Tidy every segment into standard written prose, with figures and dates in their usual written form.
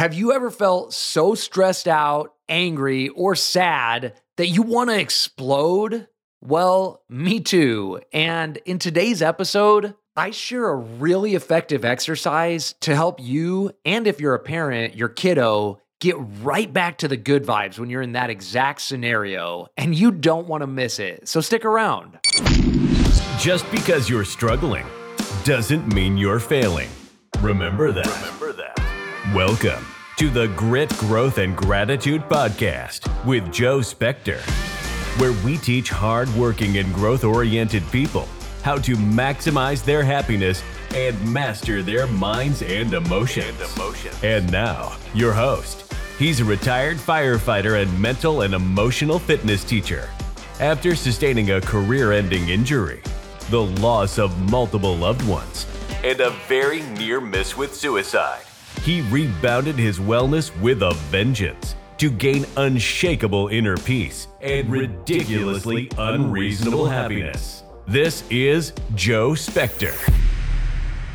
Have you ever felt so stressed out, angry, or sad that you want to explode? Well, me too. And in today's episode, I share a really effective exercise to help you, and if you're a parent, your kiddo, get right back to the good vibes when you're in that exact scenario, and you don't want to miss it. So stick around. Just because you're struggling doesn't mean you're failing. Remember that. Welcome to the Grit, Growth, and Gratitude Podcast with Joe Spector, where we teach hard-working and growth-oriented people how to maximize their happiness and master their minds and emotions. And now, your host. He's a retired firefighter and mental and emotional fitness teacher. After sustaining a career-ending injury, the loss of multiple loved ones, and a very near miss with suicide, he rebounded his wellness with a vengeance to gain unshakable inner peace and ridiculously unreasonable happiness. This is Joe Spector.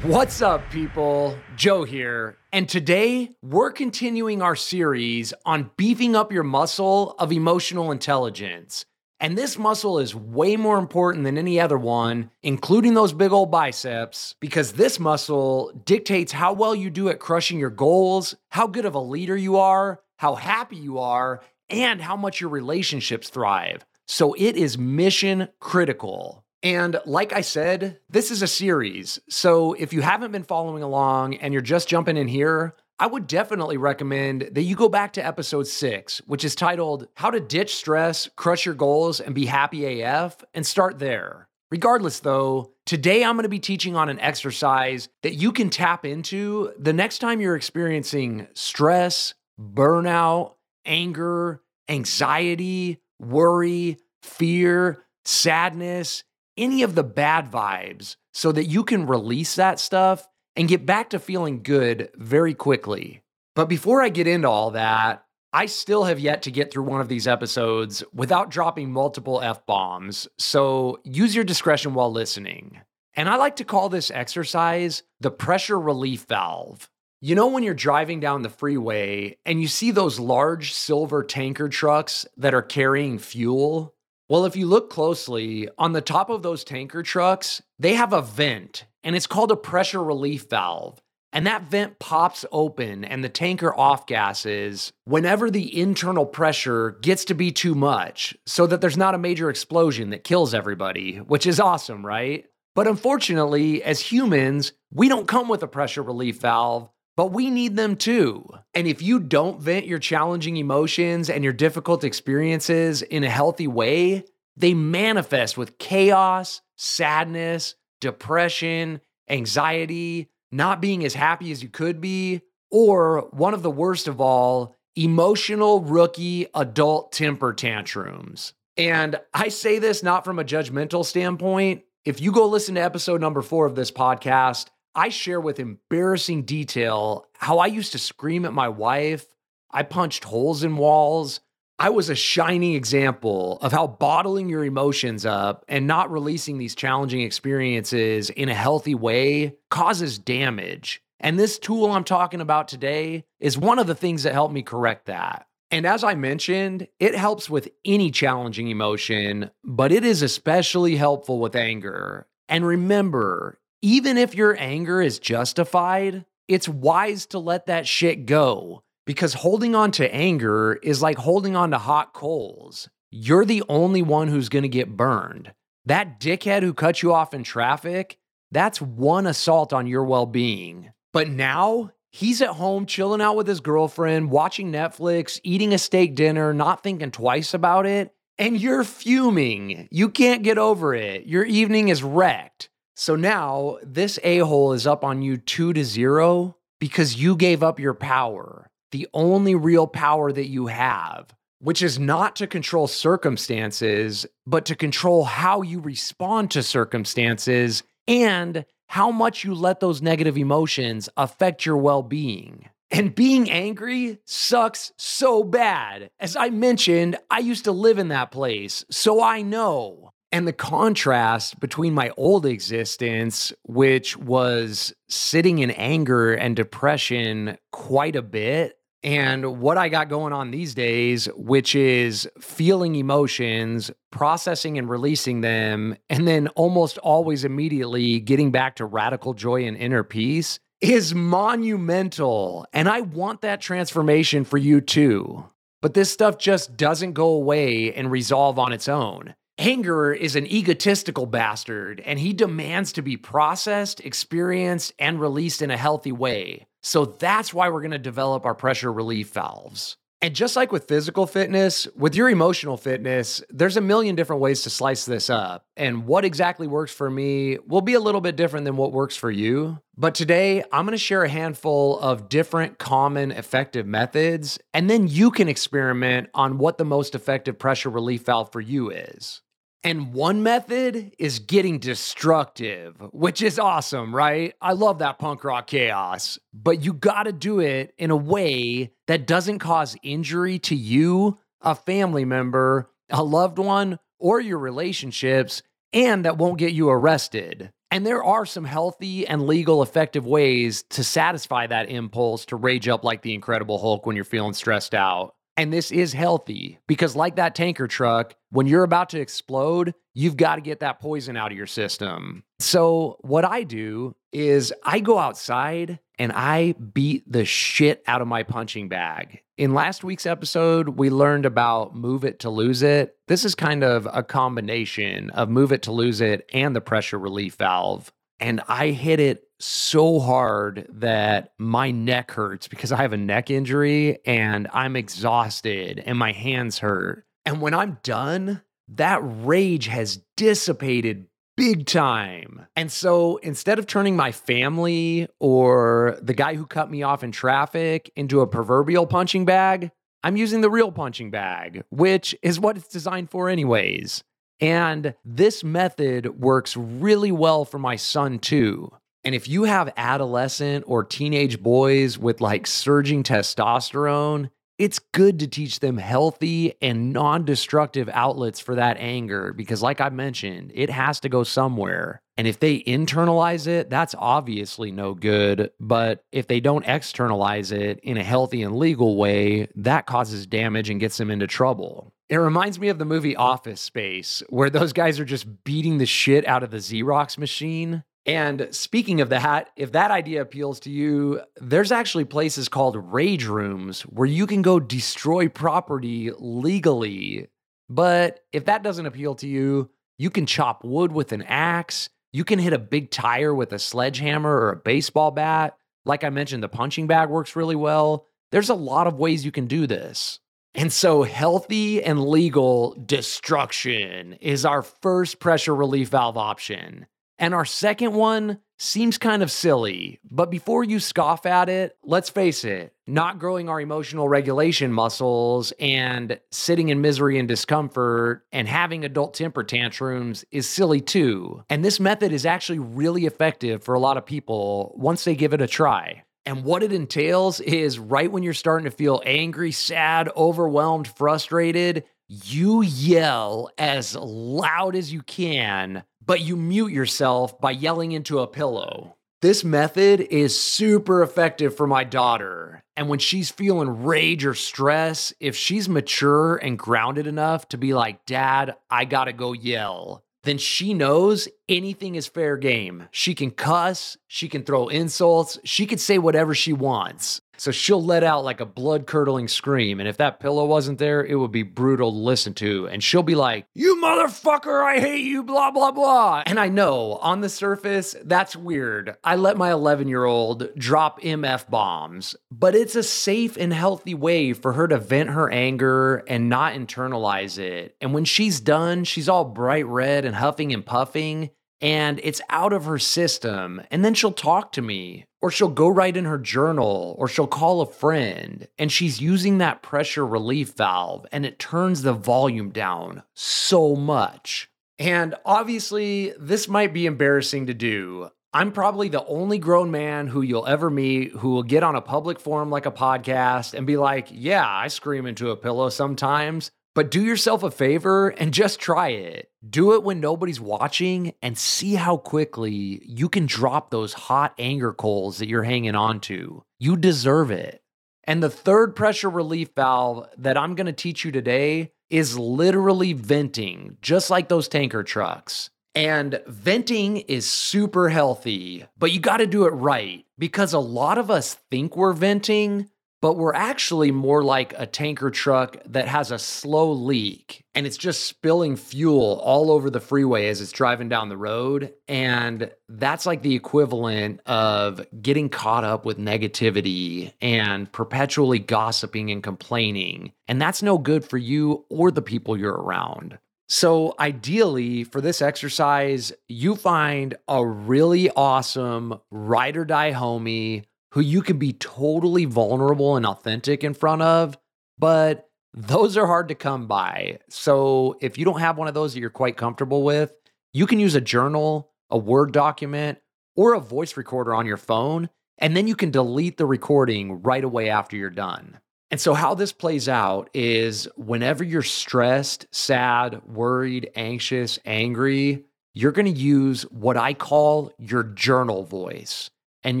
What's up, people? Joe here. And today, we're continuing our series on beefing up your muscle of emotional intelligence. And this muscle is way more important than any other one, including those big old biceps, because this muscle dictates how well you do at crushing your goals, how good of a leader you are, how happy you are, and how much your relationships thrive. So it is mission critical. And like I said, this is a series. So if you haven't been following along and you're just jumping in here, I would definitely recommend that you go back to episode 6, which is titled How to Ditch Stress, Crush Your Goals, and Be Happy AF, and start there. Regardless though, today I'm gonna be teaching on an exercise that you can tap into the next time you're experiencing stress, burnout, anger, anxiety, worry, fear, sadness, any of the bad vibes, so that you can release that stuff and get back to feeling good very quickly. But before I get into all that, I still have yet to get through one of these episodes without dropping multiple F-bombs, so use your discretion while listening. And I like to call this exercise the pressure relief valve. You know, when you're driving down the freeway and you see those large silver tanker trucks that are carrying fuel? Well, if you look closely, on the top of those tanker trucks, they have a vent, and it's called a pressure relief valve. And that vent pops open and the tanker off-gasses whenever the internal pressure gets to be too much, so that there's not a major explosion that kills everybody, which is awesome, right? But unfortunately, as humans, we don't come with a pressure relief valve, but we need them too. And if you don't vent your challenging emotions and your difficult experiences in a healthy way, they manifest with chaos, sadness, depression, anxiety, not being as happy as you could be, or one of the worst of all, emotional rookie adult temper tantrums. And I say this not from a judgmental standpoint. If you go listen to episode number 4 of this podcast, I share with embarrassing detail how I used to scream at my wife. I punched holes in walls. I was a shining example of how bottling your emotions up and not releasing these challenging experiences in a healthy way causes damage. And this tool I'm talking about today is one of the things that helped me correct that. And as I mentioned, it helps with any challenging emotion, but it is especially helpful with anger. And remember, even if your anger is justified, it's wise to let that shit go, because holding on to anger is like holding on to hot coals. You're the only one who's going to get burned. That dickhead who cut you off in traffic, that's one assault on your well-being. But now, he's at home chilling out with his girlfriend, watching Netflix, eating a steak dinner, not thinking twice about it, and you're fuming. You can't get over it. Your evening is wrecked. So now, this a-hole is up on you 2-0 because you gave up your power, the only real power that you have, which is not to control circumstances, but to control how you respond to circumstances and how much you let those negative emotions affect your well-being. And being angry sucks so bad. As I mentioned, I used to live in that place, so I know. And the contrast between my old existence, which was sitting in anger and depression quite a bit, and what I got going on these days, which is feeling emotions, processing and releasing them, and then almost always immediately getting back to radical joy and inner peace, is monumental. And I want that transformation for you too. But this stuff just doesn't go away and resolve on its own. Anger is an egotistical bastard, and he demands to be processed, experienced, and released in a healthy way. So that's why we're going to develop our pressure relief valves. And just like with physical fitness, with your emotional fitness, there's a million different ways to slice this up. And what exactly works for me will be a little bit different than what works for you. But today, I'm going to share a handful of different common effective methods, and then you can experiment on what the most effective pressure relief valve for you is. And one method is getting destructive, which is awesome, right? I love that punk rock chaos, but you gotta do it in a way that doesn't cause injury to you, a family member, a loved one, or your relationships, and that won't get you arrested. And there are some healthy and legal effective ways to satisfy that impulse to rage up like the Incredible Hulk when you're feeling stressed out. And this is healthy because like that tanker truck, when you're about to explode, you've got to get that poison out of your system. So what I do is I go outside and I beat the shit out of my punching bag. In last week's episode, we learned about move it to lose it. This is kind of a combination of move it to lose it and the pressure relief valve. And I hit it so hard that my neck hurts because I have a neck injury and I'm exhausted and my hands hurt. And when I'm done, that rage has dissipated big time. And so instead of turning my family or the guy who cut me off in traffic into a proverbial punching bag, I'm using the real punching bag, which is what it's designed for anyways. And this method works really well for my son too. And if you have adolescent or teenage boys with like surging testosterone, it's good to teach them healthy and non-destructive outlets for that anger because like I mentioned, it has to go somewhere. And if they internalize it, that's obviously no good. But if they don't externalize it in a healthy and legal way, that causes damage and gets them into trouble. It reminds me of the movie Office Space, where those guys are just beating the shit out of the Xerox machine. And speaking of that, if that idea appeals to you, there's actually places called rage rooms where you can go destroy property legally. But if that doesn't appeal to you, you can chop wood with an axe. You can hit a big tire with a sledgehammer or a baseball bat. Like I mentioned, the punching bag works really well. There's a lot of ways you can do this. And so healthy and legal destruction is our first pressure relief valve option. And our second one seems kind of silly, but before you scoff at it, let's face it, not growing our emotional regulation muscles and sitting in misery and discomfort and having adult temper tantrums is silly too. And this method is actually really effective for a lot of people once they give it a try. And what it entails is right when you're starting to feel angry, sad, overwhelmed, frustrated, you yell as loud as you can, but you mute yourself by yelling into a pillow. This method is super effective for my daughter. And when she's feeling rage or stress, if she's mature and grounded enough to be like, Dad, I gotta go yell, then she knows anything is fair game. She can cuss, she can throw insults, she can say whatever she wants. So she'll let out like a blood-curdling scream, and if that pillow wasn't there, it would be brutal to listen to. And she'll be like, you motherfucker, I hate you, blah, blah, blah. And I know, on the surface, that's weird. I let my 11-year-old drop MF bombs, but it's a safe and healthy way for her to vent her anger and not internalize it. And when she's done, she's all bright red and huffing and puffing, and it's out of her system, and then she'll talk to me, or she'll go write in her journal, or she'll call a friend, and she's using that pressure relief valve, and it turns the volume down so much. And obviously, this might be embarrassing to do. I'm probably the only grown man who you'll ever meet who will get on a public forum like a podcast and be like, yeah, I scream into a pillow sometimes, but do yourself a favor and just try it. Do it when nobody's watching and see how quickly you can drop those hot anger coals that you're hanging on to. You deserve it. And the third pressure relief valve that I'm going to teach you today is literally venting, just like those tanker trucks. And venting is super healthy, but you got to do it right, because a lot of us think we're venting, but we're actually more like a tanker truck that has a slow leak and it's just spilling fuel all over the freeway as it's driving down the road. And that's like the equivalent of getting caught up with negativity and perpetually gossiping and complaining. And that's no good for you or the people you're around. So ideally, for this exercise, you find a really awesome ride or die homie who you can be totally vulnerable and authentic in front of, but those are hard to come by. So if you don't have one of those that you're quite comfortable with, you can use a journal, a Word document, or a voice recorder on your phone, and then you can delete the recording right away after you're done. And so how this plays out is whenever you're stressed, sad, worried, anxious, angry, you're going to use what I call your journal voice. And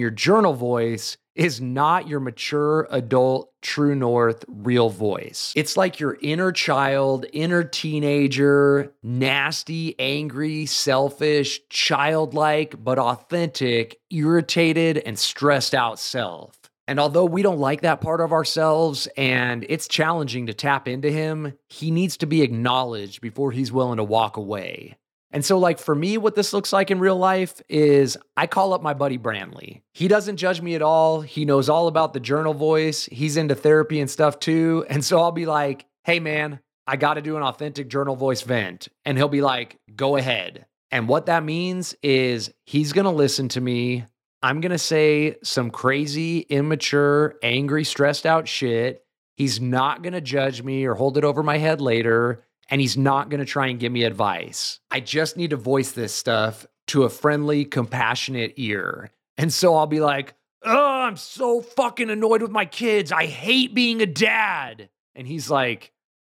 your journal voice is not your mature adult, true north, real voice. It's like your inner child, inner teenager, nasty, angry, selfish, childlike, but authentic, irritated, and stressed out self. And although we don't like that part of ourselves and it's challenging to tap into him, he needs to be acknowledged before he's willing to walk away. And so, like, for me, what this looks like in real life is I call up my buddy Brantley. He doesn't judge me at all. He knows all about the journal voice. He's into therapy and stuff too. And so I'll be like, hey man, I got to do an authentic journal voice vent. And he'll be like, go ahead. And what that means is he's going to listen to me. I'm going to say some crazy, immature, angry, stressed out shit. He's not going to judge me or hold it over my head later. And he's not going to try and give me advice. I just need to voice this stuff to a friendly, compassionate ear. And so I'll be like, oh, I'm so fucking annoyed with my kids. I hate being a dad. And he's like,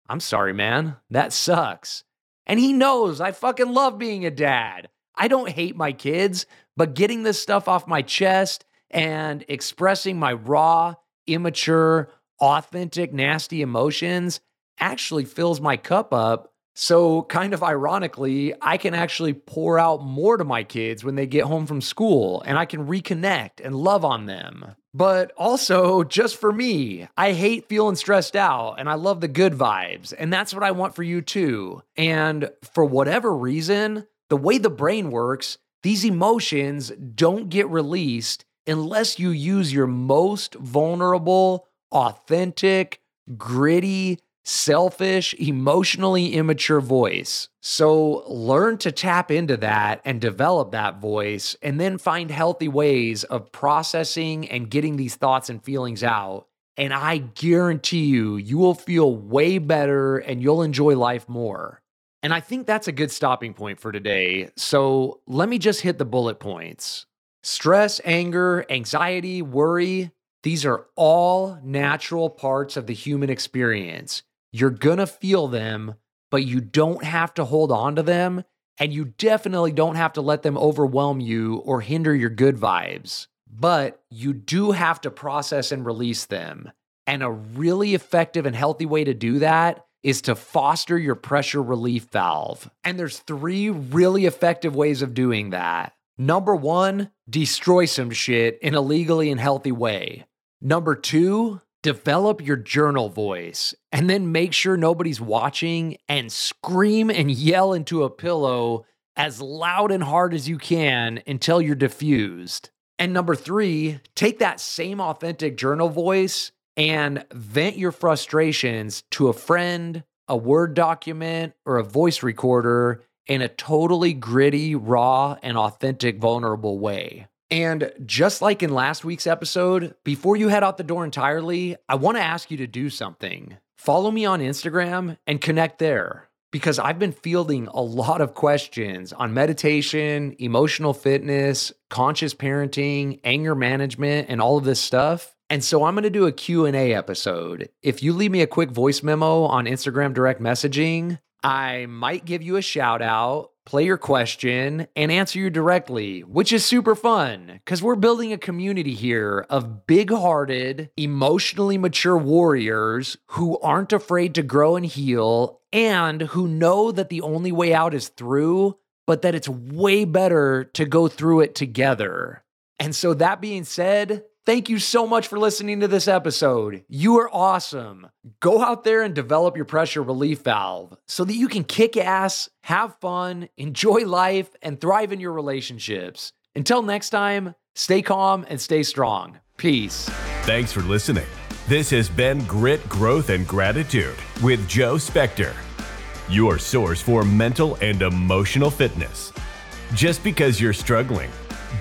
I'm sorry, man. That sucks. And he knows I fucking love being a dad. I don't hate my kids, but getting this stuff off my chest and expressing my raw, immature, authentic, nasty emotions actually fills my cup up. So kind of ironically, I can actually pour out more to my kids when they get home from school, and I can reconnect and love on them. But also just for me, I hate feeling stressed out and I love the good vibes. And that's what I want for you too. And for whatever reason, the way the brain works, these emotions don't get released unless you use your most vulnerable, authentic, gritty, selfish, emotionally immature voice. So learn to tap into that and develop that voice, and then find healthy ways of processing and getting these thoughts and feelings out. And I guarantee you, you will feel way better and you'll enjoy life more. And I think that's a good stopping point for today. So let me just hit the bullet points. Stress, anger, anxiety, worry, these are all natural parts of the human experience. You're going to feel them, but you don't have to hold on to them, and you definitely don't have to let them overwhelm you or hinder your good vibes. But you do have to process and release them. And a really effective and healthy way to do that is to foster your pressure relief valve. And there's three really effective ways of doing that. Number one, destroy some shit in a legally and healthy way. Number two, develop your journal voice, and then make sure nobody's watching and scream and yell into a pillow as loud and hard as you can until you're diffused. And number three, take that same authentic journal voice and vent your frustrations to a friend, a Word document, or a voice recorder in a totally gritty, raw, and authentic, vulnerable way. And just like in last week's episode, before you head out the door entirely, I want to ask you to do something. Follow me on Instagram and connect there, because I've been fielding a lot of questions on meditation, emotional fitness, conscious parenting, anger management, and all of this stuff. And so I'm going to do a Q&A episode. If you leave me a quick voice memo on Instagram direct messaging, I might give you a shout out, play your question, and answer you directly, which is super fun because we're building a community here of big-hearted, emotionally mature warriors who aren't afraid to grow and heal and who know that the only way out is through, but that it's way better to go through it together. And so that being said, thank you so much for listening to this episode. You are awesome. Go out there and develop your pressure relief valve so that you can kick ass, have fun, enjoy life, and thrive in your relationships. Until next time, stay calm and stay strong. Peace. Thanks for listening. This has been Grit, Growth, and Gratitude with Joe Spector, your source for mental and emotional fitness. Just because you're struggling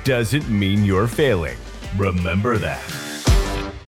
doesn't mean you're failing. Remember that.